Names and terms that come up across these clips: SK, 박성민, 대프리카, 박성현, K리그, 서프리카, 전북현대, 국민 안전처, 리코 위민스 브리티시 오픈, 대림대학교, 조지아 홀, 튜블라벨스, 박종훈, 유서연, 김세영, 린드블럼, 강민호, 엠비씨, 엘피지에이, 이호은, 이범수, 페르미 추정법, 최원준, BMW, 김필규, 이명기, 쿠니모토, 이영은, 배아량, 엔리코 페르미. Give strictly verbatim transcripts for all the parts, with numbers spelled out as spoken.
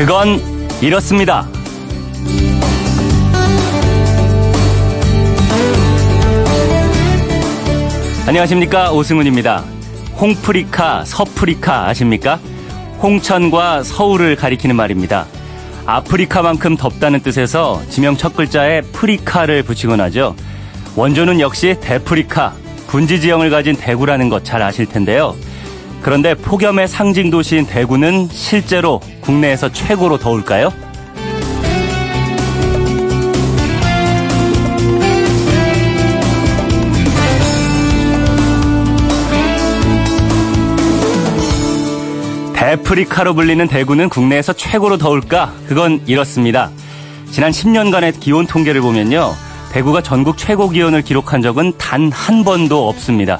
그건 이렇습니다. 안녕하십니까, 오승훈입니다. 홍프리카, 서프리카 아십니까? 홍천과 서울을 가리키는 말입니다. 아프리카만큼 덥다는 뜻에서 지명 첫 글자에 프리카를 붙이곤 하죠. 원조는 역시 대프리카, 군지지형을 가진 대구라는 것 잘 아실 텐데요. 그런데 폭염의 상징 도시인 대구는 실제로 국내에서 최고로 더울까요? 대프리카로 불리는 대구는 국내에서 최고로 더울까? 그건 이렇습니다. 지난 십 년간의 기온 통계를 보면요, 대구가 전국 최고 기온을 기록한 적은 단 한 번도 없습니다.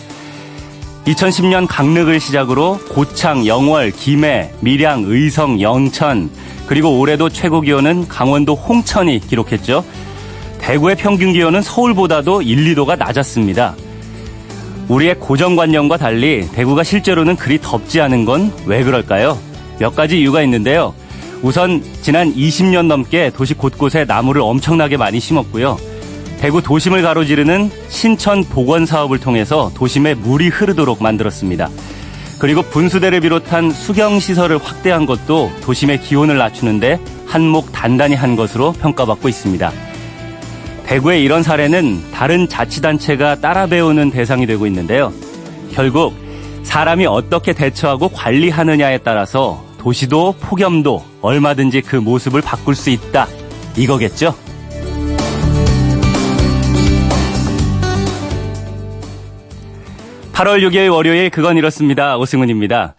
이천십 년 강릉을 시작으로 고창, 영월, 김해, 밀양, 의성, 영천, 그리고 올해도 최고 기온은 강원도 홍천이 기록했죠. 대구의 평균 기온은 서울보다도 일, 이도가 낮았습니다. 우리의 고정관념과 달리 대구가 실제로는 그리 덥지 않은 건 왜 그럴까요? 몇 가지 이유가 있는데요. 우선 지난 이십 년 넘게 도시 곳곳에 나무를 엄청나게 많이 심었고요. 대구 도심을 가로지르는 신천 복원 사업을 통해서 도심에 물이 흐르도록 만들었습니다. 그리고 분수대를 비롯한 수경시설을 확대한 것도 도심의 기온을 낮추는데 한몫 단단히 한 것으로 평가받고 있습니다. 대구의 이런 사례는 다른 자치단체가 따라 배우는 대상이 되고 있는데요. 결국 사람이 어떻게 대처하고 관리하느냐에 따라서 도시도 폭염도 얼마든지 그 모습을 바꿀 수 있다, 이거겠죠? 팔월 육일 월요일, 그건 이렇습니다. 오승훈입니다.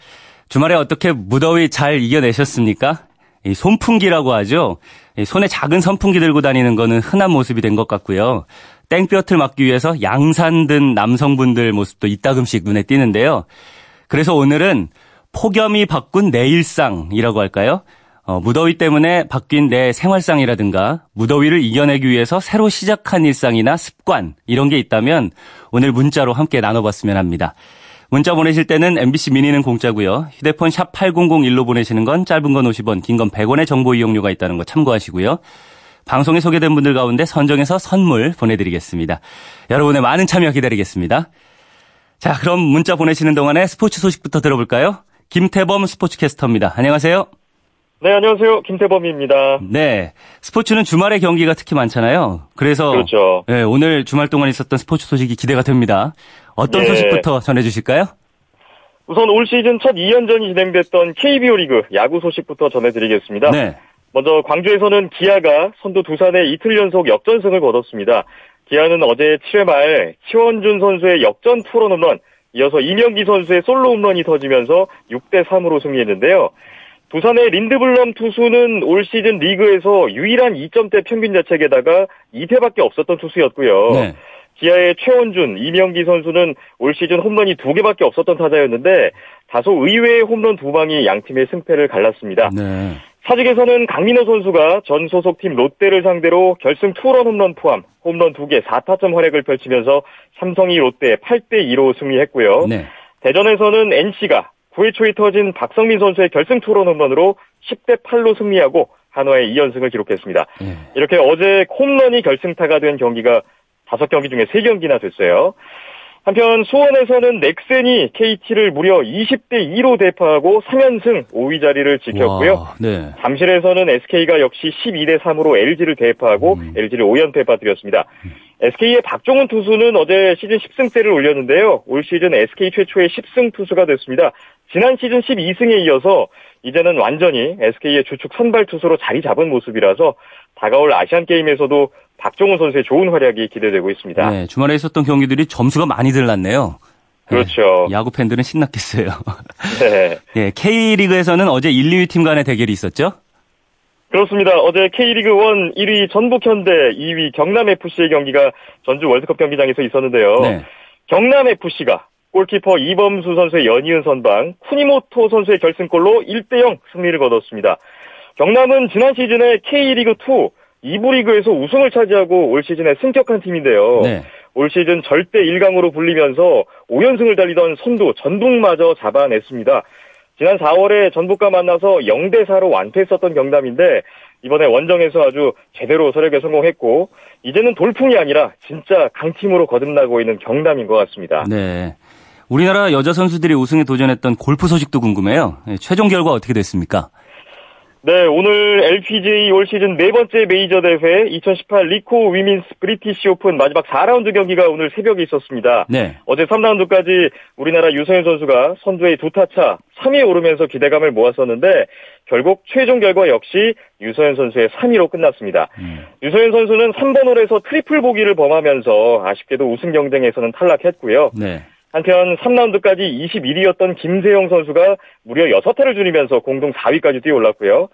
주말에 어떻게 무더위 잘 이겨내셨습니까? 이 손풍기라고 하죠. 이 손에 작은 선풍기 들고 다니는 거는 흔한 모습이 된 것 같고요. 땡볕을 막기 위해서 양산 든 남성분들 모습도 이따금씩 눈에 띄는데요. 그래서 오늘은 폭염이 바꾼 내 일상이라고 할까요? 어, 무더위 때문에 바뀐 내 생활상이라든가 무더위를 이겨내기 위해서 새로 시작한 일상이나 습관, 이런 게 있다면 오늘 문자로 함께 나눠봤으면 합니다. 문자 보내실 때는 엠비씨 미니는 공짜고요. 휴대폰 샵 팔공공일로 보내시는 건 짧은 건 오십 원, 긴 건 백 원의 정보 이용료가 있다는 거 참고하시고요. 방송에 소개된 분들 가운데 선정해서 선물 보내드리겠습니다. 여러분의 많은 참여 기다리겠습니다. 자, 그럼 문자 보내시는 동안에 스포츠 소식부터 들어볼까요? 김태범 스포츠캐스터입니다. 안녕하세요. 네, 안녕하세요. 김태범입니다. 네, 스포츠는 주말에 경기가 특히 많잖아요. 그래서 그렇죠. 네, 오늘 주말 동안 있었던 스포츠 소식이 기대가 됩니다. 어떤 네. 소식부터 전해주실까요? 우선 올 시즌 첫 이 연전이 진행됐던 케이비오 리그 야구 소식부터 전해드리겠습니다. 네. 먼저 광주에서는 기아가 선두 두산에 이틀 연속 역전승을 거뒀습니다. 기아는 어제 칠 회 말 최원준 선수의 역전 투런 홈런, 이어서 이명기 선수의 솔로 홈런이 터지면서 육 대 삼으로 승리했는데요. 두산의 린드블럼 투수는 올 시즌 리그에서 유일한 이 점대 평균 자책에다가 이 패밖에 없었던 투수였고요. 네. 기아의 최원준, 이명기 선수는 올 시즌 홈런이 두 개밖에 없었던 타자였는데 다소 의외의 홈런 두 방이 양팀의 승패를 갈랐습니다. 네. 사직에서는 강민호 선수가 전 소속팀 롯데를 상대로 결승 투런 홈런 포함 홈런 두 개, 사 타점 활약을 펼치면서 삼성이 롯데에 팔 대 이로 승리했고요. 네. 대전에서는 엔씨가 구 회 초에 터진 박성민 선수의 결승 투런 홈런으로 십 대 팔로 승리하고 한화의 이 연승을 기록했습니다. 네. 이렇게 어제 홈런이 결승타가 된 경기가 다섯 경기 중에 세 경기나 됐어요. 한편 수원에서는 넥센이 케이티를 무려 이십 대 이로 대파하고 삼 연승 오 위 자리를 지켰고요. 와, 네. 잠실에서는 에스케이가 역시 십이 대 삼으로 엘지를 대파하고 음. 엘지를 오 연패 빠뜨렸습니다. 음. 에스케이의 박종훈 투수는 어제 시즌 십 승째를 올렸는데요. 올 시즌 에스케이 최초의 십 승 투수가 됐습니다. 지난 시즌 십이 승에 이어서 이제는 완전히 에스케이의 주축 선발 투수로 자리 잡은 모습이라서 다가올 아시안게임에서도 박종훈 선수의 좋은 활약이 기대되고 있습니다. 네, 주말에 있었던 경기들이 점수가 많이들 났네요. 그렇죠. 네, 야구 팬들은 신났겠어요. 네. 네, K리그에서는 어제 일, 이위 팀 간의 대결이 있었죠? 그렇습니다. 어제 K리그 일 일 위 전북현대, 이 위 경남에프씨의 경기가 전주 월드컵 경기장에서 있었는데요. 네. 경남에프씨가 골키퍼 이범수 선수의 연이은 선방, 쿠니모토 선수의 결승골로 일 대 영 승리를 거뒀습니다. 경남은 지난 시즌에 K리그 이 이 부 리그에서 우승을 차지하고 올 시즌에 승격한 팀인데요. 네. 올 시즌 절대 일 강으로 불리면서 오 연승을 달리던 선두 전북마저 잡아냈습니다. 지난 사월에 전북과 만나서 영 대 사로 완패했었던 경남인데 이번에 원정에서 아주 제대로 서력에 성공했고 이제는 돌풍이 아니라 진짜 강팀으로 거듭나고 있는 경남인 것 같습니다. 네, 우리나라 여자 선수들이 우승에 도전했던 골프 소식도 궁금해요. 최종 결과 어떻게 됐습니까? 네, 오늘 엘피지에이 올 시즌 네 번째 메이저 대회 이천십팔 리코 위민스 브리티시 오픈 마지막 사 라운드 경기가 오늘 새벽에 있었습니다. 네. 어제 삼 라운드까지 우리나라 유서연 선수가 선두의 두 타차 삼 위에 오르면서 기대감을 모았었는데 결국 최종 결과 역시 유서연 선수의 삼 위로 끝났습니다. 음. 유서연 선수는 삼 번 홀에서 트리플 보기를 범하면서 아쉽게도 우승 경쟁에서는 탈락했고요. 네. 한편 삼 라운드까지 이십일 위였던 김세영 선수가 무려 여섯 타를 줄이면서 공동 사 위까지 뛰어올랐고요.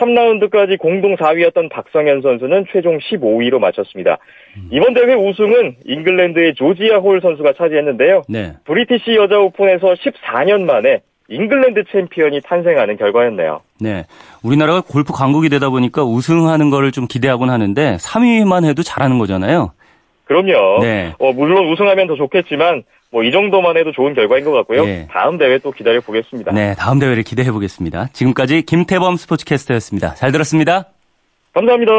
삼 라운드까지 공동 사 위였던 박성현 선수는 최종 십오 위로 마쳤습니다. 음. 이번 대회 우승은 잉글랜드의 조지아 홀 선수가 차지했는데요. 네. 브리티시 여자 오픈에서 십사 년 만에 잉글랜드 챔피언이 탄생하는 결과였네요. 네, 우리나라가 골프 강국이 되다 보니까 우승하는 거를 좀 기대하곤 하는데 삼 위만 해도 잘하는 거잖아요. 그럼요. 네. 어, 물론 우승하면 더 좋겠지만 뭐 이 정도만 해도 좋은 결과인 것 같고요. 네. 다음 대회 또 기다려보겠습니다. 네, 다음 대회를 기대해보겠습니다. 지금까지 김태범 스포츠캐스터였습니다. 잘 들었습니다. 감사합니다.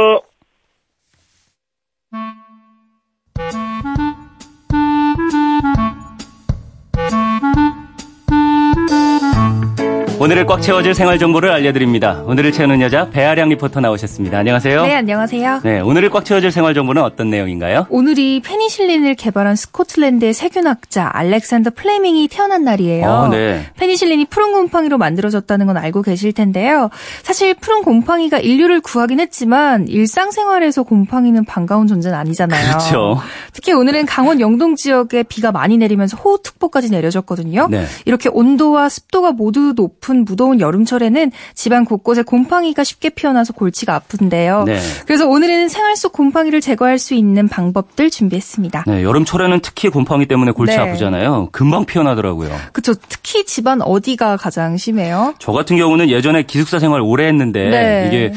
오늘을 꽉 채워줄 생활 정보를 알려드립니다. 오늘을 채우는 여자 배아량 리포터 나오셨습니다. 안녕하세요. 네, 안녕하세요. 네, 오늘을 꽉 채워줄 생활 정보는 어떤 내용인가요? 오늘이 페니실린을 개발한 스코틀랜드의 세균학자 알렉산더 플레밍이 태어난 날이에요. 아, 네. 페니실린이 푸른 곰팡이로 만들어졌다는 건 알고 계실 텐데요. 사실 푸른 곰팡이가 인류를 구하긴 했지만 일상생활에서 곰팡이는 반가운 존재는 아니잖아요. 그렇죠. 특히 오늘은 강원 영동 지역에 비가 많이 내리면서 호우특보까지 내려졌거든요. 네. 이렇게 온도와 습도가 모두 높은 무더운 여름철에는 집안 곳곳에 곰팡이가 쉽게 피어나서 골치가 아픈데요. 네. 그래서 오늘은 생활 속 곰팡이를 제거할 수 있는 방법들 준비했습니다. 네, 여름철에는 특히 곰팡이 때문에 골치 네. 아프잖아요. 금방 피어나더라고요. 그렇죠. 특히 집안 어디가 가장 심해요? 저 같은 경우는 예전에 기숙사 생활 오래 했는데 네. 이게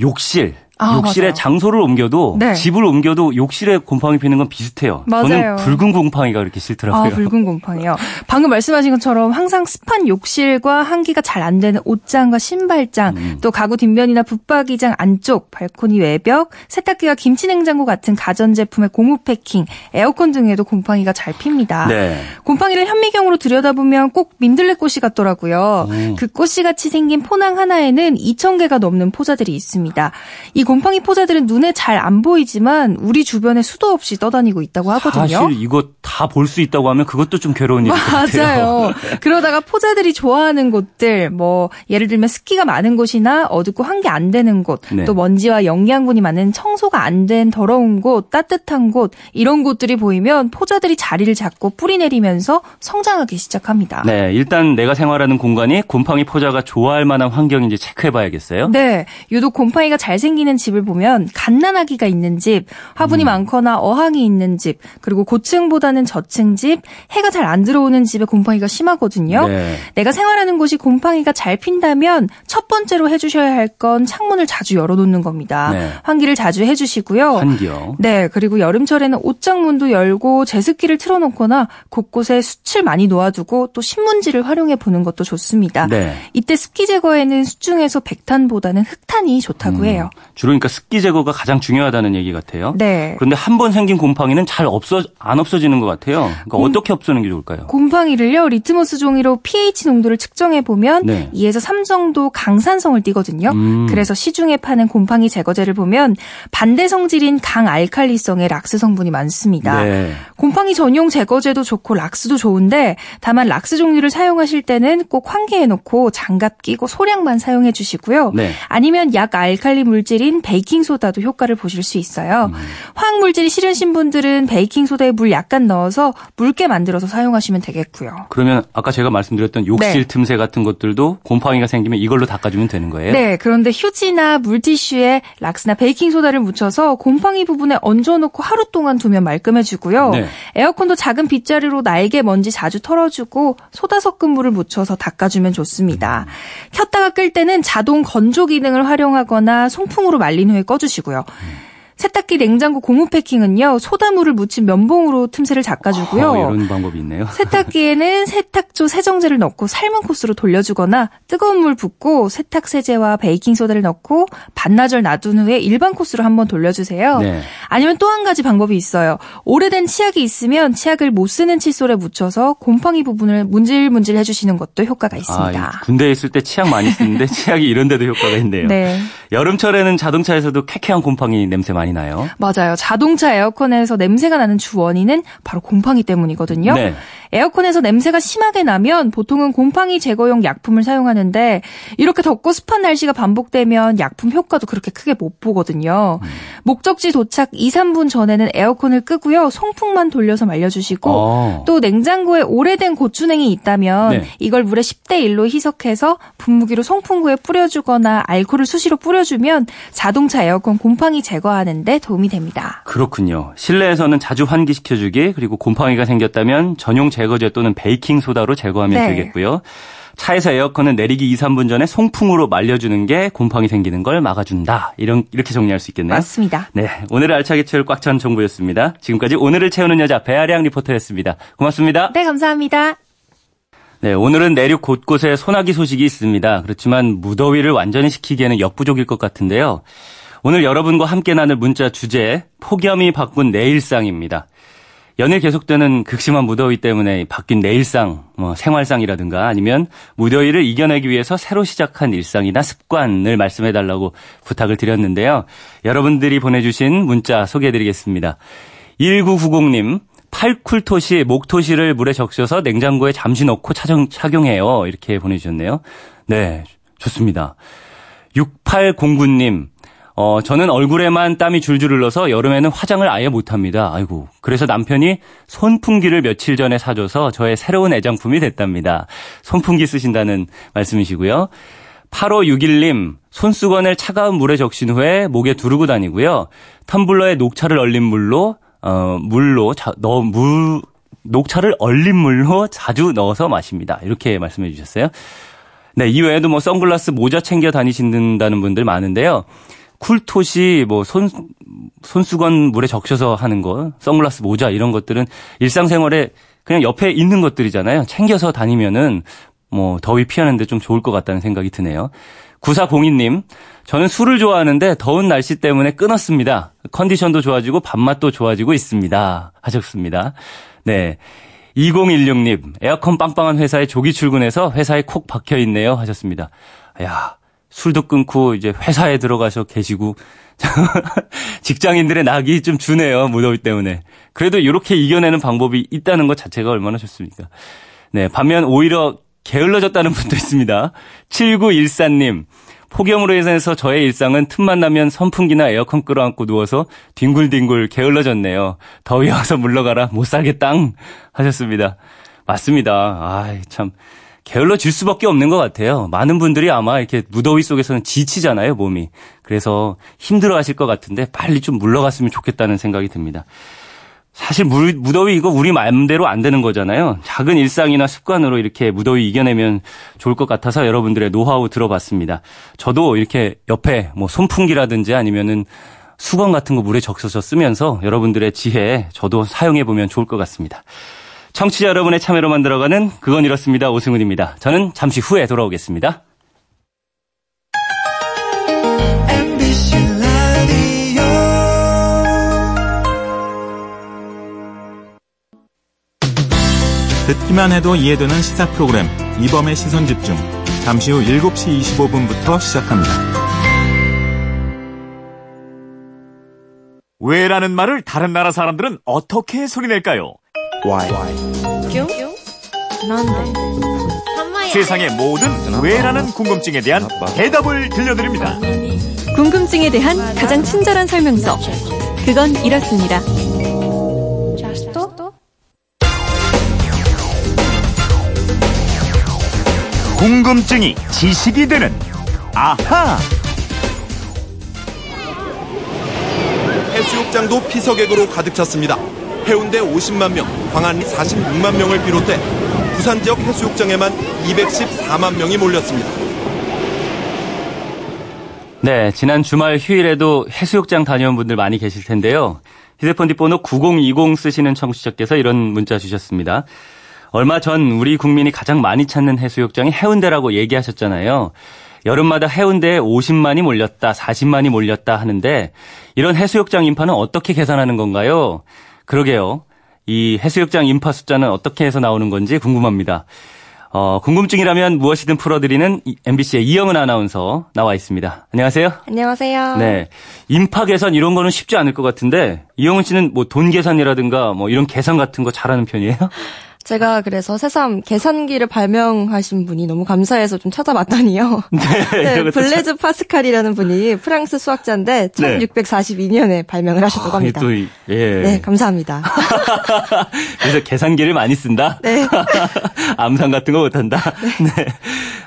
욕실. 아, 욕실에 맞아요. 장소를 옮겨도 네. 집을 옮겨도 욕실에 곰팡이 피는 건 비슷해요. 맞아요. 저는 붉은 곰팡이가 그렇게 싫더라고요. 아, 붉은 곰팡이요. 방금 말씀하신 것처럼 항상 습한 욕실과 한기가 잘 안 되는 옷장과 신발장, 음. 또 가구 뒷면이나 붙박이장 안쪽, 발코니 외벽, 세탁기와 김치냉장고 같은 가전제품의 고무 패킹, 에어컨 등에도 곰팡이가 잘 핍니다. 네. 곰팡이를 현미경으로 들여다보면 꼭 민들레꽃이 같더라고요. 음. 그 꽃이같이 생긴 포낭 하나에는 이천 개가 넘는 포자들이 있습니다. 이 곰팡이 포자들은 눈에 잘 안 보이지만 우리 주변에 수도 없이 떠다니고 있다고 하거든요. 사실 이거 다 볼 수 있다고 하면 그것도 좀 괴로운 일인 것 같아요. 그러다가 포자들이 좋아하는 곳들, 뭐 예를 들면 습기가 많은 곳이나 어둡고 환기 안 되는 곳, 네. 또 먼지와 영양분이 많은 청소가 안 된 더러운 곳, 따뜻한 곳 이런 곳들이 보이면 포자들이 자리를 잡고 뿌리 내리면서 성장하기 시작합니다. 네, 일단 내가 생활하는 공간이 곰팡이 포자가 좋아할 만한 환경인지 체크해봐야겠어요. 네, 유독 곰팡이가 잘 생기는 집을 보면 갓난아기가 있는 집, 화분이 음. 많거나 어항이 있는 집, 그리고 고층보다는 저층 집, 해가 잘 안 들어오는 집에 곰팡이가 심하거든요. 네. 내가 생활하는 곳이 곰팡이가 잘 핀다면 첫 번째로 해주셔야 할 건 창문을 자주 열어놓는 겁니다. 네. 환기를 자주 해주시고요. 환기요. 네, 그리고 여름철에는 옷장문도 열고 제습기를 틀어놓거나 곳곳에 숯을 많이 놓아두고 또 신문지를 활용해 보는 것도 좋습니다. 네. 이때 습기 제거에는 수중에서 백탄보다는 흑탄이 좋다고 음. 해요. 그러니까 습기 제거가 가장 중요하다는 얘기 같아요. 네. 그런데 한 번 생긴 곰팡이는 잘 없어 안 없어지는 것 같아요. 그러니까 곰, 어떻게 없애는 게 좋을까요? 곰팡이를요 리트머스 종이로 pH 농도를 측정해 보면 네. 이에서 삼 정도 강산성을 띠거든요. 음. 그래서 시중에 파는 곰팡이 제거제를 보면 반대 성질인 강알칼리성의 락스 성분이 많습니다. 네. 곰팡이 전용 제거제도 좋고 락스도 좋은데 다만 락스 종류를 사용하실 때는 꼭 환기해놓고 장갑 끼고 소량만 사용해 주시고요. 네. 아니면 약 알칼리 물질인 베이킹소다도 효과를 보실 수 있어요. 음. 화학물질이 싫으신 분들은 베이킹소다에 물 약간 넣어서 묽게 만들어서 사용하시면 되겠고요. 그러면 아까 제가 말씀드렸던 욕실 네. 틈새 같은 것들도 곰팡이가 생기면 이걸로 닦아주면 되는 거예요? 네. 그런데 휴지나 물티슈에 락스나 베이킹소다를 묻혀서 곰팡이 부분에 얹어놓고 하루 동안 두면 말끔해지고요. 네. 에어컨도 작은 빗자루로 날개 먼지 자주 털어주고 소다 섞은 물을 묻혀서 닦아주면 좋습니다. 음. 켰다가 끌 때는 자동 건조 기능을 활용하거나 송풍으로 말린 후에 꺼주시고요. 세탁기, 냉장고 고무 패킹은요, 소다물을 묻힌 면봉으로 틈새를 닦아주고요. 어, 이런 방법이 있네요. 세탁기에는 세탁조 세정제를 넣고 삶은 코스로 돌려주거나 뜨거운 물 붓고 세탁세제와 베이킹소다를 넣고 반나절 놔둔 후에 일반 코스로 한번 돌려주세요. 네. 아니면 또 한 가지 방법이 있어요. 오래된 치약이 있으면 치약을 못 쓰는 칫솔에 묻혀서 곰팡이 부분을 문질문질 해주시는 것도 효과가 있습니다. 아, 군대에 있을 때 치약 많이 쓰는데 치약이 이런 데도 효과가 있네요. 네. 여름철에는 자동차에서도 쾌쾌한 곰팡이 냄새 많이 나요. 맞아요. 자동차 에어컨에서 냄새가 나는 주 원인은 바로 곰팡이 때문이거든요. 네. 에어컨에서 냄새가 심하게 나면 보통은 곰팡이 제거용 약품을 사용하는데 이렇게 덥고 습한 날씨가 반복되면 약품 효과도 그렇게 크게 못 보거든요. 음. 목적지 도착 이, 삼 분 전에는 에어컨을 끄고요. 송풍만 돌려서 말려주시고 어. 또 냉장고에 오래된 고추냉이 있다면 네. 이걸 물에 십 대 일로 희석해서 분무기로 송풍구에 뿌려주거나 알코올을 수시로 뿌려주면 자동차 에어컨 곰팡이 제거하는 데 도움이 됩니다. 그렇군요. 실내에서는 자주 환기시켜주기 그리고 곰팡이가 생겼다면 전용 제 제거제 또는 베이킹소다로 제거하면 네. 되겠고요. 차에서 에어컨은 내리기 이, 삼 분 전에 송풍으로 말려주는 게 곰팡이 생기는 걸 막아준다. 이런, 이렇게 정리할 수 있겠네요. 맞습니다. 네, 오늘의 알차게 채울 꽉 찬 정보였습니다. 지금까지 오늘을 채우는 여자 배아량 리포터였습니다. 고맙습니다. 네, 감사합니다. 네, 오늘은 내륙 곳곳에 소나기 소식이 있습니다. 그렇지만 무더위를 완전히 식히기에는 역부족일 것 같은데요. 오늘 여러분과 함께 나눌 문자 주제, 폭염이 바꾼 내 일상입니다. 연일 계속되는 극심한 무더위 때문에 바뀐 내 일상, 뭐 생활상이라든가 아니면 무더위를 이겨내기 위해서 새로 시작한 일상이나 습관을 말씀해달라고 부탁을 드렸는데요. 여러분들이 보내주신 문자 소개해드리겠습니다. 일구구공 님, 팔쿨토시, 목토시를 물에 적셔서 냉장고에 잠시 넣고 착용, 착용해요. 이렇게 보내주셨네요. 네, 좋습니다. 육팔공구 님, 어, 저는 얼굴에만 땀이 줄줄 흘러서 여름에는 화장을 아예 못합니다. 아이고. 그래서 남편이 손풍기를 며칠 전에 사줘서 저의 새로운 애장품이 됐답니다. 손풍기 쓰신다는 말씀이시고요. 팔오육일 님, 손수건을 차가운 물에 적신 후에 목에 두르고 다니고요. 텀블러에 녹차를 얼린 물로, 어, 물로, 자, 넣, 물, 녹차를 얼린 물로 자주 넣어서 마십니다. 이렇게 말씀해 주셨어요. 네, 이외에도 뭐 선글라스, 모자 챙겨 다니신다는 분들 많은데요. 쿨토시, 뭐, 손, 손수건 물에 적셔서 하는 거, 선글라스, 모자 이런 것들은 일상생활에 그냥 옆에 있는 것들이잖아요. 챙겨서 다니면은 뭐, 더위 피하는데 좀 좋을 것 같다는 생각이 드네요. 구사공이 님, 저는 술을 좋아하는데 더운 날씨 때문에 끊었습니다. 컨디션도 좋아지고 밥맛도 좋아지고 있습니다. 하셨습니다. 네. 이공일육 님, 에어컨 빵빵한 회사에 조기 출근해서 회사에 콕 박혀있네요. 하셨습니다. 야. 술도 끊고 이제 회사에 들어가셔 계시고 직장인들의 낙이 좀 주네요. 무더위 때문에. 그래도 이렇게 이겨내는 방법이 있다는 것 자체가 얼마나 좋습니까. 네, 반면 오히려 게을러졌다는 분도 있습니다. 칠구일사 님, 폭염으로 인해서 저의 일상은 틈만 나면 선풍기나 에어컨 끌어안고 누워서 뒹굴뒹굴 게을러졌네요. 더위 와서 물러가라 못 살겠다 하셨습니다. 맞습니다. 아이 참. 게을러질 수밖에 없는 것 같아요. 많은 분들이 아마 이렇게 무더위 속에서는 지치잖아요, 몸이. 그래서 힘들어하실 것 같은데 빨리 좀 물러갔으면 좋겠다는 생각이 듭니다. 사실 물, 무더위 이거 우리 마음대로 안 되는 거잖아요. 작은 일상이나 습관으로 이렇게 무더위 이겨내면 좋을 것 같아서 여러분들의 노하우 들어봤습니다. 저도 이렇게 옆에 뭐 손풍기라든지 아니면은 수건 같은 거 물에 적셔서 쓰면서 여러분들의 지혜 저도 사용해보면 좋을 것 같습니다. 청취자 여러분의 참여로 만들어가는 그건 이렇습니다. 오승훈입니다. 저는 잠시 후에 돌아오겠습니다. 듣기만 해도 이해되는 시사 프로그램 이범의 시선집중. 잠시 후 일곱 시 이십오 분부터 시작합니다. 왜라는 말을 다른 나라 사람들은 어떻게 소리낼까요? Why? Q? None. 세상의 모든 왜라는 궁금증에 대한 대답을 들려드립니다. 궁금증에 대한 가장 친절한 설명서. 그건 이렇습니다. 궁금증이 지식이 되는 아하. 해수욕장도 피서객으로 가득 찼습니다. 해운대 오십만 명, 광안리 사십육만 명을 비롯해 부산 지역 해수욕장에만 이백십사만 명이 몰렸습니다. 네, 지난 주말 휴일에도 해수욕장 다녀온 분들 많이 계실 텐데요. 휴대폰 뒷번호 구공이공 쓰시는 청취자께서 이런 문자 주셨습니다. 얼마 전 우리 국민이 가장 많이 찾는 해수욕장이 해운대라고 얘기하셨잖아요. 여름마다 해운대에 오십만이 몰렸다, 사십만이 몰렸다 하는데 이런 해수욕장 인파는 어떻게 계산하는 건가요? 그러게요. 이 해수욕장 인파 숫자는 어떻게 해서 나오는 건지 궁금합니다. 어, 궁금증이라면 무엇이든 풀어드리는 엠비씨의 이영은 아나운서 나와 있습니다. 안녕하세요. 안녕하세요. 네, 인파 계산 이런 거는 쉽지 않을 것 같은데 이영은 씨는 뭐 돈 계산이라든가 뭐 이런 계산 같은 거 잘하는 편이에요? 제가 그래서 새삼 계산기를 발명하신 분이 너무 감사해서 좀 찾아봤더니요. 네, 네, 블레즈 파스칼이라는 분이 프랑스 수학자인데 네. 천육백사십이 년에 발명을 하셨다고 합니다. 또, 예. 네, 감사합니다. 그래서 계산기를 많이 쓴다? 네. 암산 같은 거 못한다? 네. 네.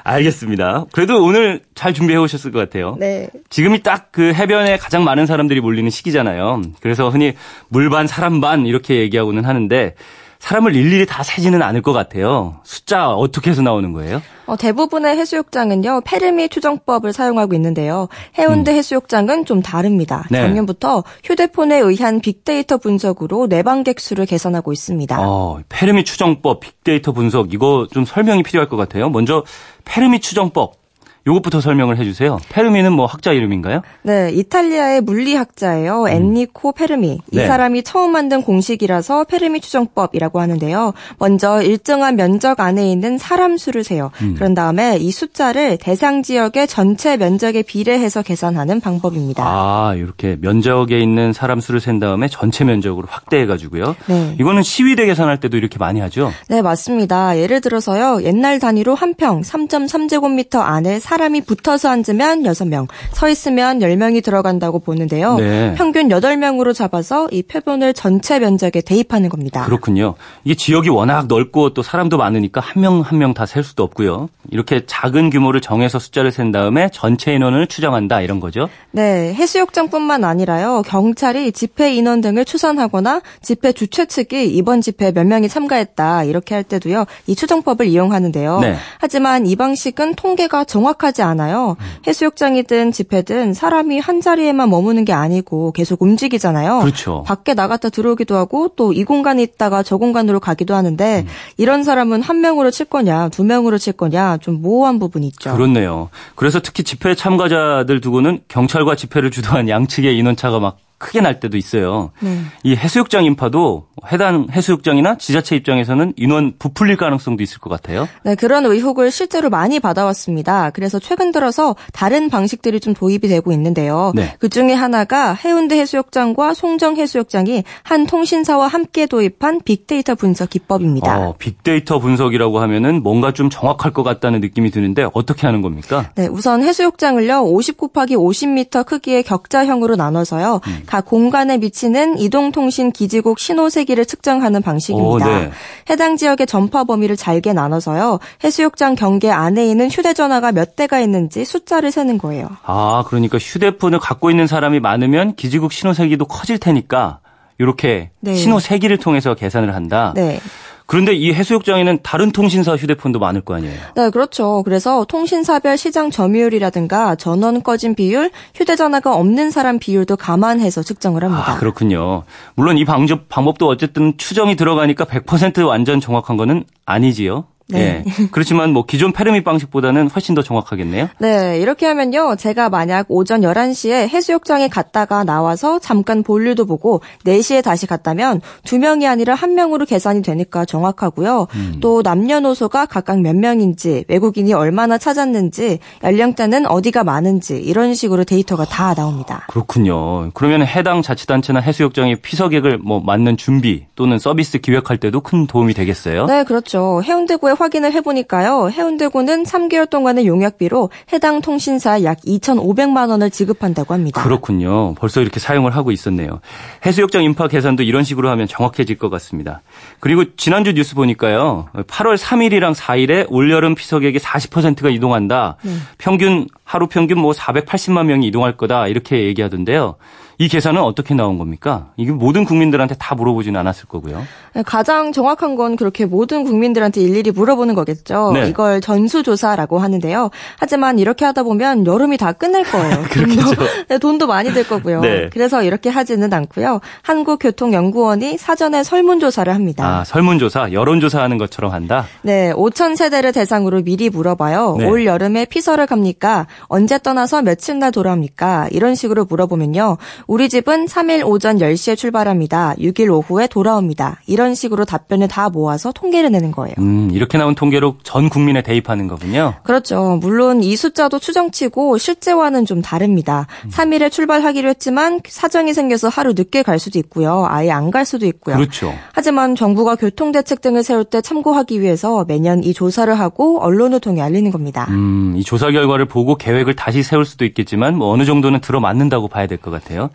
알겠습니다. 그래도 오늘 잘 준비해 오셨을 것 같아요. 네. 지금이 딱 그 해변에 가장 많은 사람들이 몰리는 시기잖아요. 그래서 흔히 물 반, 사람 반 이렇게 얘기하고는 하는데 사람을 일일이 다 세지는 않을 것 같아요. 숫자 어떻게 해서 나오는 거예요? 어, 대부분의 해수욕장은요. 페르미 추정법을 사용하고 있는데요. 해운대 음. 해수욕장은 좀 다릅니다. 네. 작년부터 휴대폰에 의한 빅데이터 분석으로 내방객 수를 계산하고 있습니다. 어, 페르미 추정법, 빅데이터 분석 이거 좀 설명이 필요할 것 같아요. 먼저 페르미 추정법. 요것부터 설명을 해주세요. 페르미는 뭐 학자 이름인가요? 네, 이탈리아의 물리학자예요. 음. 엔리코 페르미. 이 네. 사람이 처음 만든 공식이라서 페르미 추정법이라고 하는데요. 먼저 일정한 면적 안에 있는 사람 수를 세요. 음. 그런 다음에 이 숫자를 대상 지역의 전체 면적에 비례해서 계산하는 방법입니다. 아, 이렇게 면적에 있는 사람 수를 센 다음에 전체 면적으로 확대해가지고요. 네. 이거는 시위대 계산할 때도 이렇게 많이 하죠? 네, 맞습니다. 예를 들어서요. 옛날 단위로 한 평 삼 점 삼 제곱미터 안에 사람이 붙어서 앉으면 여섯 명, 서 있으면 열 명이 들어간다고 보는데요. 네. 평균 여덟 명으로 잡아서 이 표본을 전체 면적에 대입하는 겁니다. 그렇군요. 이게 지역이 워낙 넓고 또 사람도 많으니까 한 명 한 명 다 셀 수도 없고요. 이렇게 작은 규모를 정해서 숫자를 센 다음에 전체 인원을 추정한다 이런 거죠? 네. 해수욕장뿐만 아니라요. 경찰이 집회 인원 등을 추산하거나 집회 주최 측이 이번 집회에 몇 명이 참가했다 이렇게 할 때도요. 이 추정법을 이용하는데요. 네. 하지만 이 방식은 통계가 정확한 하지 않아요. 해수욕장이든 집회든 사람이 한 자리에만 머무는 게 아니고 계속 움직이잖아요. 그렇죠. 밖에 나갔다 들어오기도 하고 또 이 공간에 있다가 저 공간으로 가기도 하는데 음. 이런 사람은 한 명으로 칠 거냐 두 명으로 칠 거냐 좀 모호한 부분이 있죠. 그렇네요. 그래서 특히 집회 참가자들 두고는 경찰과 집회를 주도한 양측의 인원차가 막 크게 날 때도 있어요. 네. 이 해수욕장 인파도 해당 해수욕장이나 지자체 입장에서는 인원 부풀릴 가능성도 있을 것 같아요. 네, 그런 의혹을 실제로 많이 받아왔습니다. 그래서 최근 들어서 다른 방식들이 좀 도입이 되고 있는데요. 네. 그중에 하나가 해운대 해수욕장과 송정 해수욕장이 한 통신사와 함께 도입한 빅데이터 분석 기법입니다. 어, 빅데이터 분석이라고 하면은 뭔가 좀 정확할 것 같다는 느낌이 드는데 어떻게 하는 겁니까? 네, 우선 해수욕장을요 오십 곱하기 오십 미터 크기의 격자형으로 나눠서요. 음. 각 공간에 미치는 이동통신기지국 신호세기를 측정하는 방식입니다. 오, 네. 해당 지역의 전파 범위를 잘게 나눠서요. 해수욕장 경계 안에 있는 휴대전화가 몇 대가 있는지 숫자를 세는 거예요. 아, 그러니까 휴대폰을 갖고 있는 사람이 많으면 기지국 신호세기도 커질 테니까 이렇게 네. 신호세기를 통해서 계산을 한다. 네. 그런데 이 해수욕장에는 다른 통신사 휴대폰도 많을 거 아니에요? 네, 그렇죠. 그래서 통신사별 시장 점유율이라든가 전원 꺼진 비율, 휴대전화가 없는 사람 비율도 감안해서 측정을 합니다. 아, 그렇군요. 물론 이 방법, 방법도 어쨌든 추정이 들어가니까 백 퍼센트 완전 정확한 거는 아니지요? 네. 네. 그렇지만 뭐 기존 페르미 방식보다는 훨씬 더 정확하겠네요. 네. 이렇게 하면요. 제가 만약 오전 열한 시에 해수욕장에 갔다가 나와서 잠깐 볼일도 보고 네 시에 다시 갔다면 두 명이 아니라 한 명으로 계산이 되니까 정확하고요. 음. 또 남녀노소가 각각 몇 명인지, 외국인이 얼마나 찾았는지, 연령대는 어디가 많은지 이런 식으로 데이터가 다 나옵니다. 그렇군요. 그러면 해당 자치단체나 해수욕장의 피서객을 뭐 맞는 준비 또는 서비스 기획할 때도 큰 도움이 되겠어요? 네. 그렇죠. 해운대구에 확인을 해보니까요. 해운대구는 삼 개월 동안의 용역비로 해당 통신사 약 이천오백만 원을 지급한다고 합니다. 그렇군요. 벌써 이렇게 사용을 하고 있었네요. 해수욕장 인파 계산도 이런 식으로 하면 정확해질 것 같습니다. 그리고 지난주 뉴스 보니까요. 팔월 삼일이랑 사일에 올여름 피서객의 사십 퍼센트가 이동한다. 네. 평균 하루 평균 뭐 사백팔십만 명이 이동할 거다 이렇게 얘기하던데요. 이 계산은 어떻게 나온 겁니까? 이게 모든 국민들한테 다 물어보지는 않았을 거고요. 가장 정확한 건 그렇게 모든 국민들한테 일일이 물어보는 거겠죠. 네. 이걸 전수조사라고 하는데요. 하지만 이렇게 하다 보면 여름이 다 끝날 거예요. 그렇겠죠. 돈도, 돈도 많이 들 거고요. 네. 그래서 이렇게 하지는 않고요. 한국교통연구원이 사전에 설문조사를 합니다. 아, 설문조사, 여론조사하는 것처럼 한다? 네, 오천 세대를 대상으로 미리 물어봐요. 네. 올 여름에 피서를 갑니까? 언제 떠나서 며칠 날 돌아옵니까? 이런 식으로 물어보면요. 우리 집은 삼 일 오전 열 시에 출발합니다. 육 일 오후에 돌아옵니다. 이런 식으로 답변을 다 모아서 통계를 내는 거예요. 음, 이렇게 나온 통계로 전 국민에 대입하는 거군요. 그렇죠. 물론 이 숫자도 추정치고 실제와는 좀 다릅니다. 삼 일에 출발하기로 했지만 사정이 생겨서 하루 늦게 갈 수도 있고요. 아예 안 갈 수도 있고요. 그렇죠. 하지만 정부가 교통대책 등을 세울 때 참고하기 위해서 매년 이 조사를 하고 언론을 통해 알리는 겁니다. 음, 이 조사 결과를 보고 계획을 다시 세울 수도 있겠지만 뭐 어느 정도는 들어맞는다고 봐야 될 것 같아요.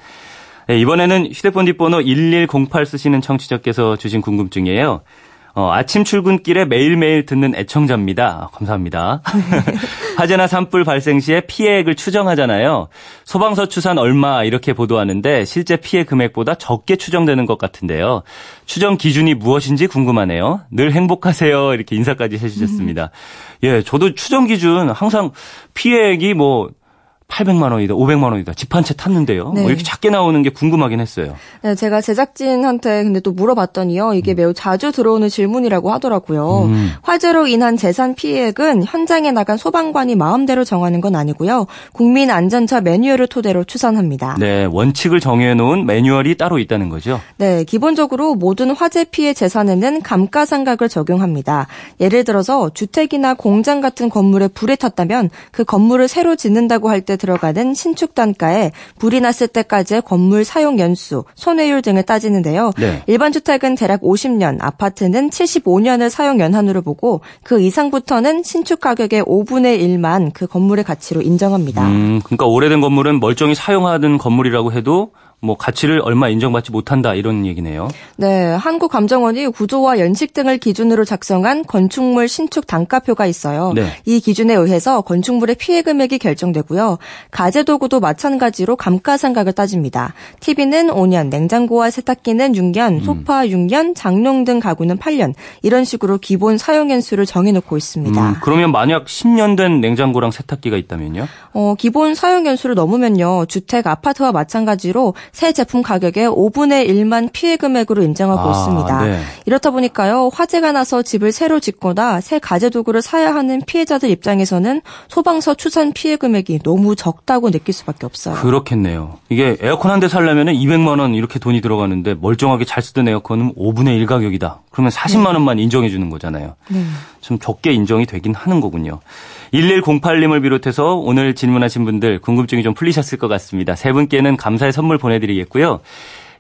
네, 이번에는 휴대폰 뒷번호 일일공팔 쓰시는 청취자께서 주신 궁금증이에요. 어, 아침 출근길에 매일매일 듣는 애청자입니다. 감사합니다. 화재나 산불 발생 시에 피해액을 추정하잖아요. 소방서 추산 얼마 이렇게 보도하는데 실제 피해 금액보다 적게 추정되는 것 같은데요. 추정 기준이 무엇인지 궁금하네요. 늘 행복하세요. 이렇게 인사까지 해주셨습니다. 예, 저도 추정 기준 항상 피해액이 뭐 팔백만 원이다, 오백만 원이다. 집 한 채 탔는데요. 네. 뭐 이렇게 작게 나오는 게 궁금하긴 했어요. 네, 제가 제작진한테 근데 또 물어봤더니요. 이게 음. 매우 자주 들어오는 질문이라고 하더라고요. 음. 화재로 인한 재산 피해액은 현장에 나간 소방관이 마음대로 정하는 건 아니고요. 국민 안전처 매뉴얼을 토대로 추산합니다. 네, 원칙을 정해놓은 매뉴얼이 따로 있다는 거죠. 네, 기본적으로 모든 화재 피해 재산에는 감가상각을 적용합니다. 예를 들어서 주택이나 공장 같은 건물에 불이 탔다면 그 건물을 새로 짓는다고 할 때 들어가는 신축 단가에 불이 났을 때까지의 건물 사용 연수, 손해율 등을 따지는데요. 네. 일반 주택은 대략 오십 년, 아파트는 칠십오 년을 사용 연한으로 보고 그 이상부터는 신축 가격의 오분의 일만 그 건물의 가치로 인정합니다. 음, 그러니까 오래된 건물은 멀쩡히 사용하던 건물이라고 해도 뭐 가치를 얼마 인정받지 못한다 이런 얘기네요. 네, 한국감정원이 구조와 연식 등을 기준으로 작성한 건축물 신축 단가표가 있어요. 네. 이 기준에 의해서 건축물의 피해 금액이 결정되고요. 가재도구도 마찬가지로 감가상각을 따집니다. 티비는 오 년, 냉장고와 세탁기는 육 년, 소파 육 년, 장롱 등 가구는 팔 년 이런 식으로 기본 사용 연수를 정해놓고 있습니다. 음, 그러면 만약 십 년 된 냉장고랑 세탁기가 있다면요? 어, 기본 사용 연수를 넘으면요. 주택, 아파트와 마찬가지로 새 제품 가격의 오분의 일만 피해 금액으로 인정하고 아, 있습니다. 네. 이렇다 보니까요. 화재가 나서 집을 새로 짓거나 새 가재도구를 사야 하는 피해자들 입장에서는 소방서 추산 피해 금액이 너무 적다고 느낄 수밖에 없어요. 그렇겠네요. 이게 에어컨 한 대 살려면 이백만 원 이렇게 돈이 들어가는데 멀쩡하게 잘 쓰던 에어컨은 오분의 일 가격이다. 그러면 사십만 원만 네. 인정해 주는 거잖아요. 네. 좀 적게 인정이 되긴 하는 거군요. 일일공팔 님을 비롯해서 오늘 질문하신 분들 궁금증이 좀 풀리셨을 것 같습니다. 세 분께는 감사의 선물 보내드리겠고요.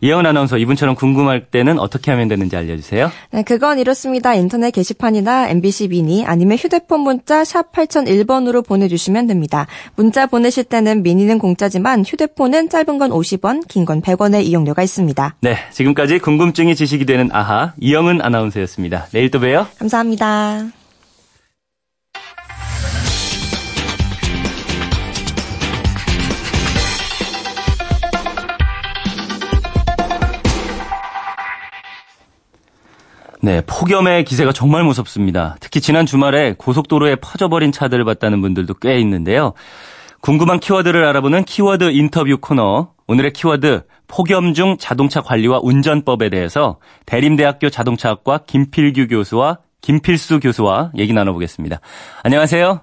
예언 아나운서 이분처럼 궁금할 때는 어떻게 하면 되는지 알려주세요. 네, 그건 이렇습니다. 인터넷 게시판이나 엠비씨 미니 아니면 휴대폰 문자 샵 팔공공일 번으로 보내주시면 됩니다. 문자 보내실 때는 미니는 공짜지만 휴대폰은 짧은 건 오십 원, 긴 건 백 원의 이용료가 있습니다. 네, 지금까지 궁금증이 지식이 되는 아하 이영은 아나운서였습니다. 내일 또 봬요. 감사합니다. 네, 폭염의 기세가 정말 무섭습니다. 특히 지난 주말에 고속도로에 퍼져버린 차들을 봤다는 분들도 꽤 있는데요. 궁금한 키워드를 알아보는 키워드 인터뷰 코너. 오늘의 키워드 폭염 중 자동차 관리와 운전법에 대해서 대림대학교 자동차학과 김필규 교수와 김필수 교수와 얘기 나눠보겠습니다. 안녕하세요.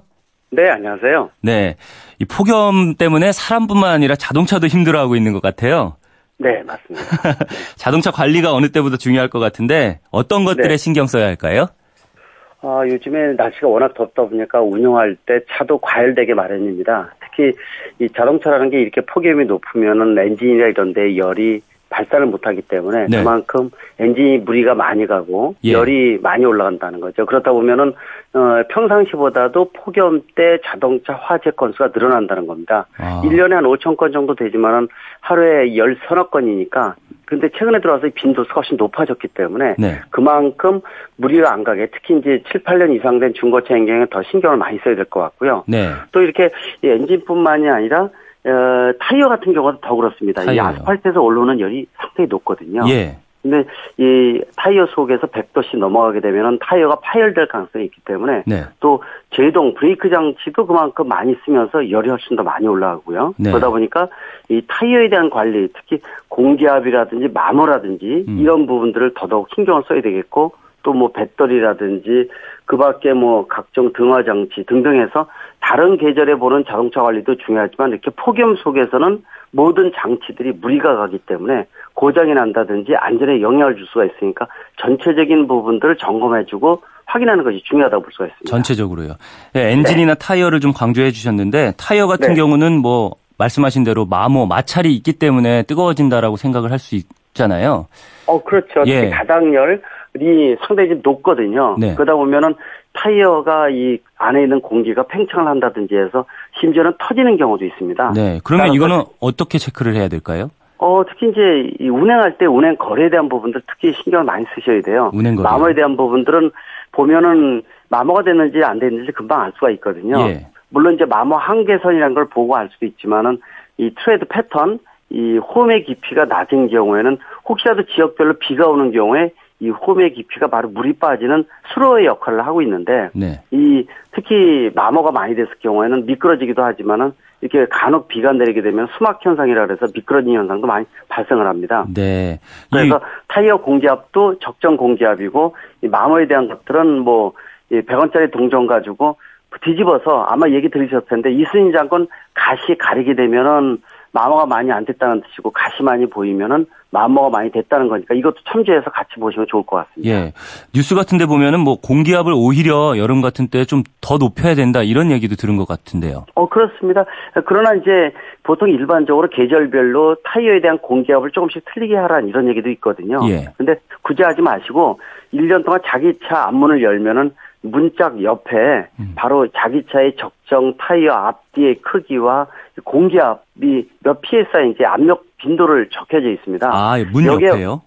네, 안녕하세요. 네, 이 폭염 때문에 사람뿐만 아니라 자동차도 힘들어하고 있는 것 같아요. 네, 맞습니다. 자동차 관리가 어느 때보다 중요할 것 같은데 어떤 것들에 네. 신경 써야 할까요? 아, 요즘에 날씨가 워낙 덥다 보니까 운영할 때 차도 과열되게 마련입니다. 특히 이 자동차라는 게 이렇게 폭염이 높으면은 엔진이나 이런 데 열이 발산을 못하기 때문에 네. 그만큼 엔진이 무리가 많이 가고 예. 열이 많이 올라간다는 거죠. 그렇다 보면은 어, 평상시보다도 폭염 때 자동차 화재 건수가 늘어난다는 겁니다. 아. 일 년에 한 오천 건 정도 되지만은 하루에 열서너 건이니까 근데 최근에 들어와서 빈도수가 훨씬 높아졌기 때문에 네. 그만큼 무리가 안 가게 특히 이제 칠, 팔 년 이상 된 중고차 행경에 더 신경을 많이 써야 될 것 같고요. 네. 또 이렇게 엔진뿐만이 아니라 어, 타이어 같은 경우는 더 그렇습니다. 타이어요. 이 아스팔트에서 올라오는 열이 상당히 높거든요. 예. 근데 이 타이어 속에서 백 도씩 넘어가게 되면은 타이어가 파열될 가능성이 있기 때문에 네. 또 제동 브레이크 장치도 그만큼 많이 쓰면서 열이 훨씬 더 많이 올라가고요. 네. 그러다 보니까 이 타이어에 대한 관리, 특히 공기압이라든지 마모라든지 음. 이런 부분들을 더더욱 신경을 써야 되겠고 또 뭐 배터리라든지 그밖에 뭐 각종 등화 장치 등등해서 다른 계절에 보는 자동차 관리도 중요하지만 이렇게 폭염 속에서는 모든 장치들이 무리가 가기 때문에 고장이 난다든지 안전에 영향을 줄 수가 있으니까 전체적인 부분들을 점검해주고 확인하는 것이 중요하다고 볼 수가 있습니다. 전체적으로요. 네, 엔진이나 네. 타이어를 좀 강조해 주셨는데 타이어 같은 네. 경우는 뭐 말씀하신 대로 마모, 마찰이 있기 때문에 뜨거워진다라고 생각을 할 수 있잖아요. 어, 그렇죠. 예. 가당열이 상당히 높거든요. 네. 그러다 보면은 타이어가 이 안에 있는 공기가 팽창을 한다든지 해서 심지어는 터지는 경우도 있습니다. 네. 그러면 이거는 어떻게 체크를 해야 될까요? 어, 특히 이제 이 운행할 때 운행 거리에 대한 부분들 특히 신경을 많이 쓰셔야 돼요. 운행 거리. 마모에 대한 부분들은 보면은 마모가 됐는지 안 됐는지 금방 알 수가 있거든요. 예. 물론 이제 마모 한계선이라는 걸 보고 알 수도 있지만은 이 트레드 패턴, 이 홈의 깊이가 낮은 경우에는 혹시라도 지역별로 비가 오는 경우에 이 홈의 깊이가 바로 물이 빠지는 수로의 역할을 하고 있는데 네. 이 특히 마모가 많이 됐을 경우에는 미끄러지기도 하지만은 이렇게 간혹 비가 내리게 되면 수막 현상이라 그래서 미끄러지는 현상도 많이 발생을 합니다. 네. 그래서 이... 타이어 공기압도 적정 공기압이고 이 마모에 대한 것들은 뭐 백 원짜리 동전 가지고 뒤집어서 아마 얘기 들으셨을 텐데 이순신 장군 가시 가리게 되면은 마모가 많이 안 됐다는 뜻이고 가시 많이 보이면은 마모가 많이 됐다는 거니까 이것도 참조해서 같이 보시면 좋을 것 같습니다. 예, 뉴스 같은데 보면은 뭐 공기압을 오히려 여름 같은 때 좀 더 높여야 된다 이런 얘기도 들은 것 같은데요. 어 그렇습니다. 그러나 이제 보통 일반적으로 계절별로 타이어에 대한 공기압을 조금씩 틀리게 하라는 이런 얘기도 있거든요. 예. 근데 굳이 하지 마시고 일 년 동안 자기 차 앞문을 열면은 문짝 옆에 바로 자기 차의 적정 타이어 앞뒤의 크기와 공기압이 몇 피에스아이인지 압력 빈도를 적혀져 있습니다. 아, 문 옆에요?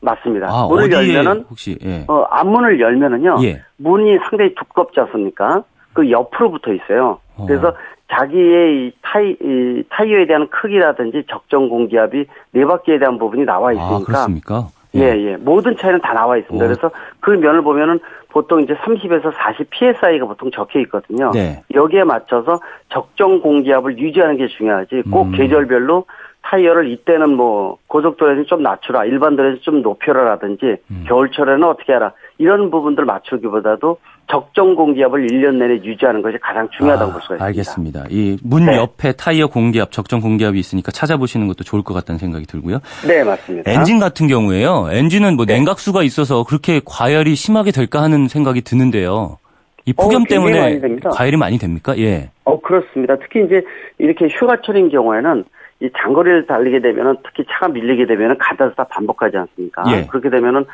맞습니다. 아, 문을 열면은 혹시 예. 어, 앞문을 열면은요. 예. 문이 상당히 두껍지 않습니까? 그 옆으로 붙어 있어요. 어. 그래서 자기의 이 타이, 이 타이어에 대한 크기라든지 적정 공기압이 네 바퀴에 대한 부분이 나와 있으니까. 아, 그렇습니까? 예, 예. 모든 차에는 다 나와 있습니다. 오. 그래서 그 면을 보면은 보통 이제 삼십에서 사십 피에스아이가 보통 적혀 있거든요. 네. 여기에 맞춰서 적정 공기압을 유지하는 게 중요하지 꼭 음. 계절별로 타이어를 이때는 뭐 고속도로에서 좀 낮추라, 일반도로에서 좀 높여라라든지 음. 겨울철에는 어떻게 하라 이런 부분들 맞추기보다도 적정 공기압을 일 년 내내 유지하는 것이 가장 중요하다고 아, 볼 수가 있습니다. 알겠습니다. 이 문 네. 옆에 타이어 공기압, 적정 공기압이 있으니까 찾아보시는 것도 좋을 것 같다는 생각이 들고요. 네, 맞습니다. 엔진 같은 경우에요. 엔진은 뭐 네. 냉각수가 있어서 그렇게 과열이 심하게 될까 하는 생각이 드는데요. 이 폭염 어, 때문에 많이 과열이 많이 됩니까? 예. 어, 그렇습니다. 특히 이제 이렇게 휴가철인 경우에는 이 장거리를 달리게 되면은 특히 차가 밀리게 되면은 가다스다 반복하지 않습니까? 예. 그렇게 되면은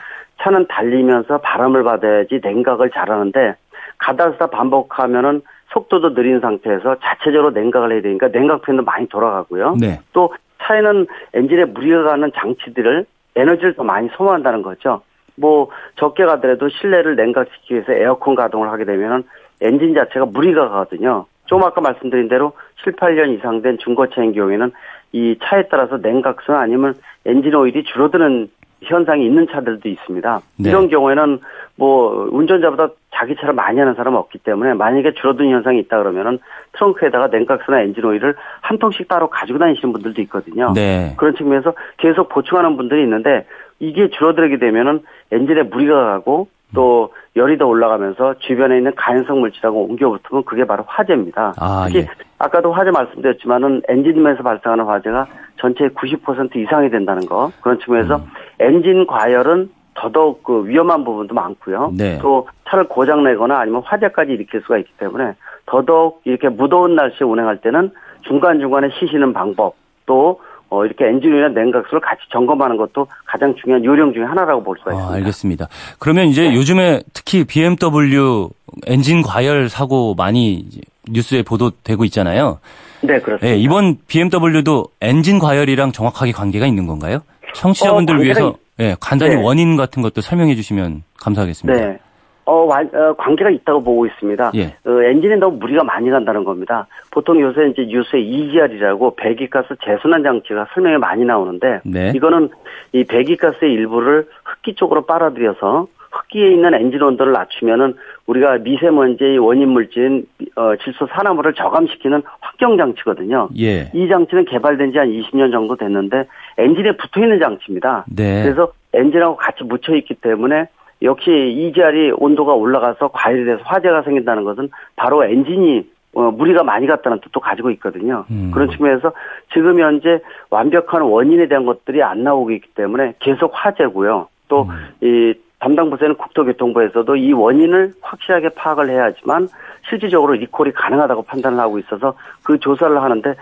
차는 달리면서 바람을 받아야지 냉각을 잘하는데 가다스다 반복하면은 속도도 느린 상태에서 자체적으로 냉각을 해야 되니까 냉각팬도 많이 돌아가고요. 네. 또 차에는 엔진에 무리가 가는 장치들을 에너지를 더 많이 소모한다는 거죠. 뭐 적게 가더라도 실내를 냉각시키기 위해서 에어컨 가동을 하게 되면은 엔진 자체가 무리가 가거든요. 좀 아까 말씀드린 대로 칠, 팔 년 이상 된 중고차인 경우에는 이 차에 따라서 냉각수나 아니면 엔진 오일이 줄어드는 현상이 있는 차들도 있습니다. 네. 이런 경우에는 뭐 운전자보다 자기 차를 많이 하는 사람은 없기 때문에 만약에 줄어드는 현상이 있다 그러면은 트렁크에다가 냉각수나 엔진 오일을 한 통씩 따로 가지고 다니시는 분들도 있거든요. 네. 그런 측면에서 계속 보충하는 분들이 있는데 이게 줄어들게 되면은 엔진에 무리가 가고 또 열이 더 올라가면서 주변에 있는 가연성 물질하고 옮겨붙으면 그게 바로 화재입니다. 아, 특히 예. 아까도 화재 말씀드렸지만은 엔진에서 발생하는 화재가 전체의 구십 퍼센트 이상이 된다는 거. 그런 측면에서 음. 엔진 과열은 더더욱 그 위험한 부분도 많고요. 네. 또 차를 고장 내거나 아니면 화재까지 일으킬 수가 있기 때문에 더더욱 이렇게 무더운 날씨에 운행할 때는 중간중간에 쉬시는 방법 또 어, 이렇게 엔진이나 냉각수를 같이 점검하는 것도 가장 중요한 요령 중에 하나라고 볼 수가 있습니다. 아, 알겠습니다. 그러면 이제 네. 요즘에 특히 비엠더블유 엔진 과열 사고 많이 뉴스에 보도되고 있잖아요. 네, 그렇습니다. 네, 이번 비엠더블유도 엔진 과열이랑 정확하게 관계가 있는 건가요? 청취자분들 어, 관계가... 위해서 네, 간단히 네. 원인 같은 것도 설명해 주시면 감사하겠습니다. 네. 어, 와, 어, 관계가 있다고 보고 있습니다. 예. 어, 엔진에 너무 무리가 많이 간다는 겁니다. 보통 요새 이제 뉴스에 이지알이라고 배기가스 재순환 장치가 설명에 많이 나오는데, 네. 이거는 이 배기가스의 일부를 흡기 쪽으로 빨아들여서 흡기에 있는 엔진 온도를 낮추면은 우리가 미세먼지의 원인 물질인 어, 질소 산화물을 저감시키는 확경 장치거든요. 예. 이 장치는 개발된 지 한 이십 년 정도 됐는데 엔진에 붙어 있는 장치입니다. 네. 그래서 엔진하고 같이 묻혀 있기 때문에 역시 이지알이 온도가 올라가서 과열돼서 화재가 생긴다는 것은 바로 엔진이 어, 무리가 많이 갔다는 뜻도 가지고 있거든요. 음. 그런 측면에서 지금 현재 완벽한 원인에 대한 것들이 안 나오고 있기 때문에 계속 화재고요. 또 이 음. 담당 부서는 국토교통부에서도 이 원인을 확실하게 파악을 해야지만 실질적으로 리콜이 가능하다고 판단을 하고 있어서 그 조사를 하는데,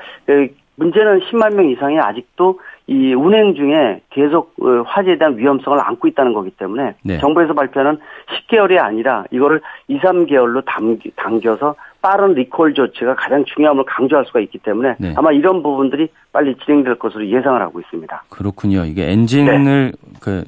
문제는 십만 명 이상이 아직도 이 운행 중에 계속 화재에 대한 위험성을 안고 있다는 거기 때문에, 네. 정부에서 발표하는 십 개월이 아니라 이거를 이, 삼 개월로 담기, 당겨서 빠른 리콜 조치가 가장 중요함을 강조할 수가 있기 때문에, 네. 아마 이런 부분들이 빨리 진행될 것으로 예상을 하고 있습니다. 그렇군요. 이게 엔진을... 네. 그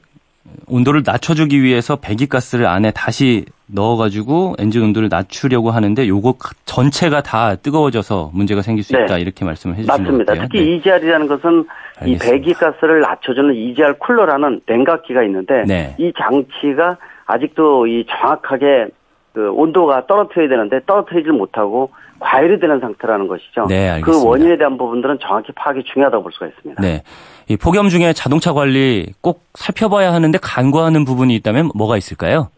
온도를 낮춰주기 위해서 배기가스를 안에 다시 넣어가지고 엔진 온도를 낮추려고 하는데 요거 전체가 다 뜨거워져서 문제가 생길 수 있다, 네. 이렇게 말씀을 해주신 것 같아요. 맞습니다. 특히 네. 이지알이라는 것은 알겠습니다. 이 배기가스를 낮춰주는 이지알 쿨러라는 냉각기가 있는데, 네. 이 장치가 아직도 이 정확하게 그 온도가 떨어뜨려야 되는데 떨어뜨리질 못하고 과열이 되는 상태라는 것이죠. 네, 알겠습니다. 그 원인에 대한 부분들은 정확히 파악이 중요하다고 볼 수가 있습니다. 네. 이 폭염 중에 자동차 관리 꼭 살펴봐야 하는데 간과하는 부분이 있다면 뭐가 있을까요?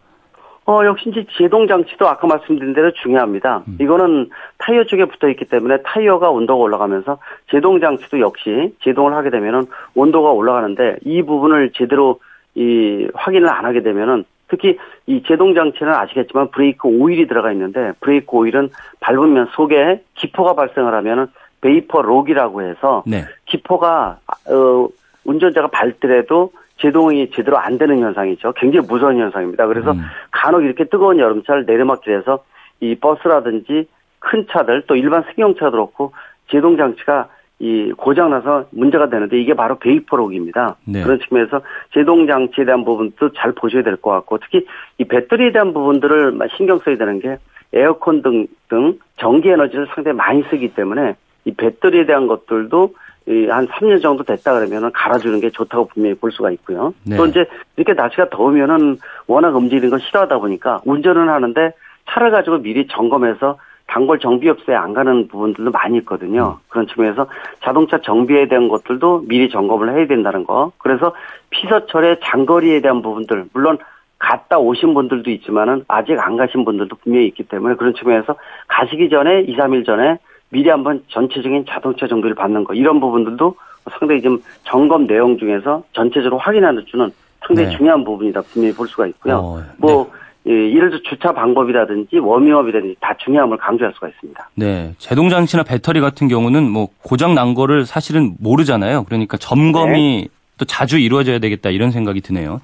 어, 역시 이제 제동 장치도 아까 말씀드린 대로 중요합니다. 음. 이거는 타이어 쪽에 붙어 있기 때문에 타이어가 온도가 올라가면서 제동 장치도 역시 제동을 하게 되면은 온도가 올라가는데 이 부분을 제대로 이 확인을 안 하게 되면은, 특히 이 제동 장치는 아시겠지만 브레이크 오일이 들어가 있는데 브레이크 오일은 밟으면 속에 기포가 발생을 하면은 베이퍼 록이라고 해서, 네. 기포가 어, 운전자가 밟더라도 제동이 제대로 안 되는 현상이죠. 굉장히 무서운 현상입니다. 그래서 음. 간혹 이렇게 뜨거운 여름철 내리막길에서 이 버스라든지 큰 차들 또 일반 승용차도 그렇고 제동 장치가 이 고장나서 문제가 되는데 이게 바로 베이퍼록입니다. 네. 그런 측면에서 제동 장치에 대한 부분도 잘 보셔야 될 것 같고, 특히 이 배터리에 대한 부분들을 신경 써야 되는 게 에어컨 등 등 전기 에너지를 상당히 많이 쓰기 때문에 이 배터리에 대한 것들도 이 한 삼 년 정도 됐다 그러면은 갈아주는 게 좋다고 분명히 볼 수가 있고요. 네. 또 이제 이렇게 날씨가 더우면은 워낙 움직이는 걸 싫어하다 보니까 운전은 하는데 차를 가지고 미리 점검해서 단골 정비업소에 안 가는 부분들도 많이 있거든요. 그런 측면에서 자동차 정비에 대한 것들도 미리 점검을 해야 된다는 거. 그래서 피서철의 장거리에 대한 부분들, 물론 갔다 오신 분들도 있지만은 아직 안 가신 분들도 분명히 있기 때문에 그런 측면에서 가시기 전에 이, 삼 일 전에 미리 한번 전체적인 자동차 정비를 받는 거, 이런 부분들도 상당히 좀 점검 내용 중에서 전체적으로 확인하는 주는 상당히, 네. 중요한 부분이다 분명히 볼 수가 있고요. 어, 네. 뭐 예, 예를 들어 주차 방법이라든지 워밍업이라든지 다 중요함을 강조할 수가 있습니다. 네, 제동 장치나 배터리 같은 경우는 뭐 고장 난 거를 사실은 모르잖아요. 그러니까 점검이, 네. 또 자주 이루어져야 되겠다 이런 생각이 드네요.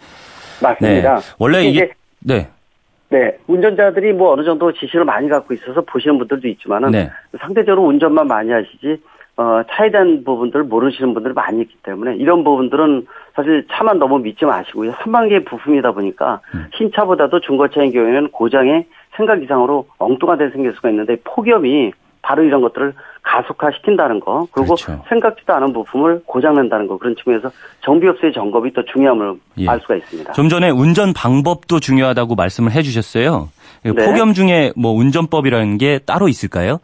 맞습니다. 네. 원래 이게 네. 네, 운전자들이 뭐 어느 정도 지식을 많이 갖고 있어서 보시는 분들도 있지만은, 네. 상대적으로 운전만 많이 하시지 어, 차에 대한 부분들을 모르시는 분들이 많이 있기 때문에 이런 부분들은 사실 차만 너무 믿지 마시고요. 삼만 개의 부품이다 보니까 흰 차보다도 중고차인 경우에는 고장에 생각 이상으로 엉뚱한 데 생길 수가 있는데 폭염이 바로 이런 것들을 가속화시킨다는 거, 그리고 그렇죠. 생각지도 않은 부품을 고장낸다는 거, 그런 측면에서 정비업소의 점검이 더 중요함을, 예. 알 수가 있습니다. 좀 전에 운전 방법도 중요하다고 말씀을 해주셨어요. 네. 폭염 중에 뭐 운전법이라는 게 따로 있을까요?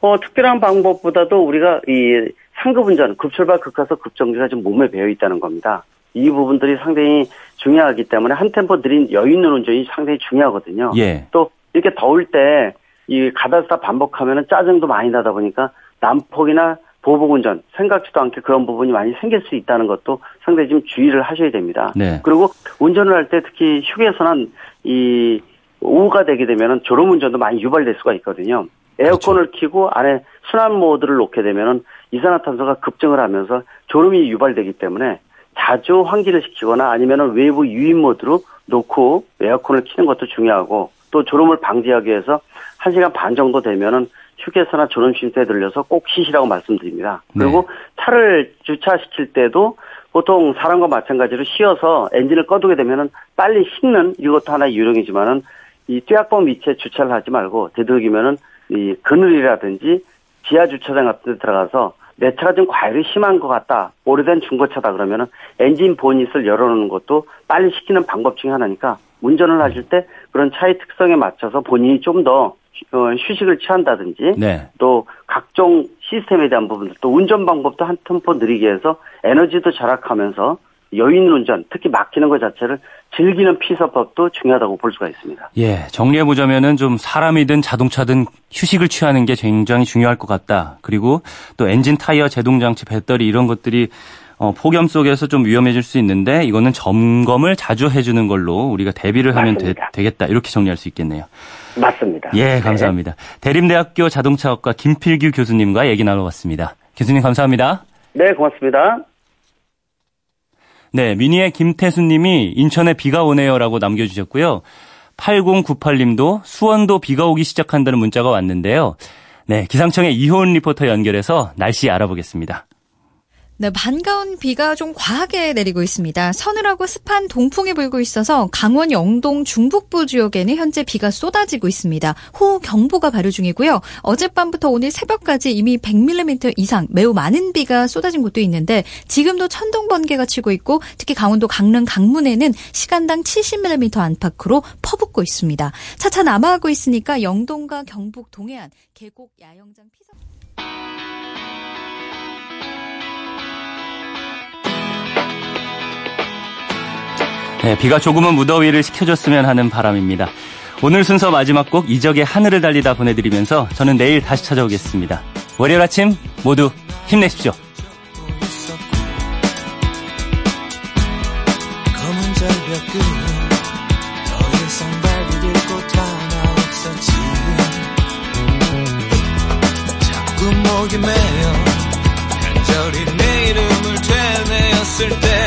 어, 특별한 방법보다도 우리가 이 상급 운전, 급출발, 급가속, 급정지가 지금 몸에 배어 있다는 겁니다. 이 부분들이 상당히 중요하기 때문에 한 템포 느린 여유 있는 운전이 상당히 중요하거든요. 예. 또 이렇게 더울 때 이 가다 쓰다 반복하면은 짜증도 많이 나다 보니까 난폭이나 보복 운전, 생각지도 않게 그런 부분이 많이 생길 수 있다는 것도 상당히 좀 주의를 하셔야 됩니다. 네. 그리고 운전을 할 때 특히 휴게소나 이 오후가 되게 되면은 졸음 운전도 많이 유발될 수가 있거든요. 에어컨을 그렇죠. 켜고 안에 순환 모드를 놓게 되면은 이산화탄소가 급증을 하면서 졸음이 유발되기 때문에 자주 환기를 시키거나 아니면은 외부 유인 모드로 놓고 에어컨을 켜는 것도 중요하고, 또 졸음을 방지하기 위해서 한 시간 반 정도 되면은 휴게소나 졸음 쉼터에 들려서 꼭 쉬시라고 말씀드립니다. 네. 그리고 차를 주차시킬 때도 보통 사람과 마찬가지로 쉬어서 엔진을 꺼두게 되면은 빨리 식는 이것도 하나의 유령이지만은 이 쇠약봉 밑에 주차를 하지 말고 되도록이면은 이 그늘이라든지 지하 주차장 같은 데 들어가서 내 차가 좀 과열이 심한 것 같다, 오래된 중고차다 그러면은 엔진 보닛을 열어놓는 것도 빨리 시키는 방법 중에 하나니까 운전을 하실 때 그런 차의 특성에 맞춰서 본인이 좀 더 휴식을 취한다든지, 네, 또 각종 시스템에 대한 부분들, 또 운전 방법도 한 템포 느리게 해서 에너지도 절약하면서 여유 있는 운전, 특히 막히는 것 자체를 즐기는 피서법도 중요하다고 볼 수가 있습니다. 예, 정리해보자면은 좀 사람이든 자동차든 휴식을 취하는 게 굉장히 중요할 것 같다. 그리고 또 엔진, 타이어, 제동장치, 배터리 이런 것들이 어, 폭염 속에서 좀 위험해질 수 있는데 이거는 점검을 자주 해주는 걸로 우리가 대비를 하면 되, 되겠다. 이렇게 정리할 수 있겠네요. 맞습니다. 예, 감사합니다. 네. 대림대학교 자동차학과 김필규 교수님과 얘기 나눠봤습니다. 교수님 감사합니다. 네, 고맙습니다. 네, 미니의 김태수님이 인천에 비가 오네요라고 남겨주셨고요. 팔공구팔 님도 수원도 비가 오기 시작한다는 문자가 왔는데요. 네, 기상청의 이호은 리포터 연결해서 날씨 알아보겠습니다. 네, 반가운 비가 좀 과하게 내리고 있습니다. 서늘하고 습한 동풍이 불고 있어서 강원 영동 중북부 지역에는 현재 비가 쏟아지고 있습니다. 호우 경보가 발효 중이고요. 어젯밤부터 오늘 새벽까지 이미 백 밀리미터 이상 매우 많은 비가 쏟아진 곳도 있는데 지금도 천둥 번개가 치고 있고 특히 강원도 강릉 강문에는 시간당 칠십 밀리미터 안팎으로 퍼붓고 있습니다. 차차 남하하고 있으니까 영동과 경북 동해안, 계곡, 야영장, 피서... 네, 비가 조금은 무더위를 식혀줬으면 하는 바람입니다. 오늘 순서 마지막 곡 이적의 하늘을 달리다 보내드리면서 저는 내일 다시 찾아오겠습니다. 월요일 아침 모두 힘내십시오. 자꾸 목이 메어 간절히 내 이름을 되뇌었을 때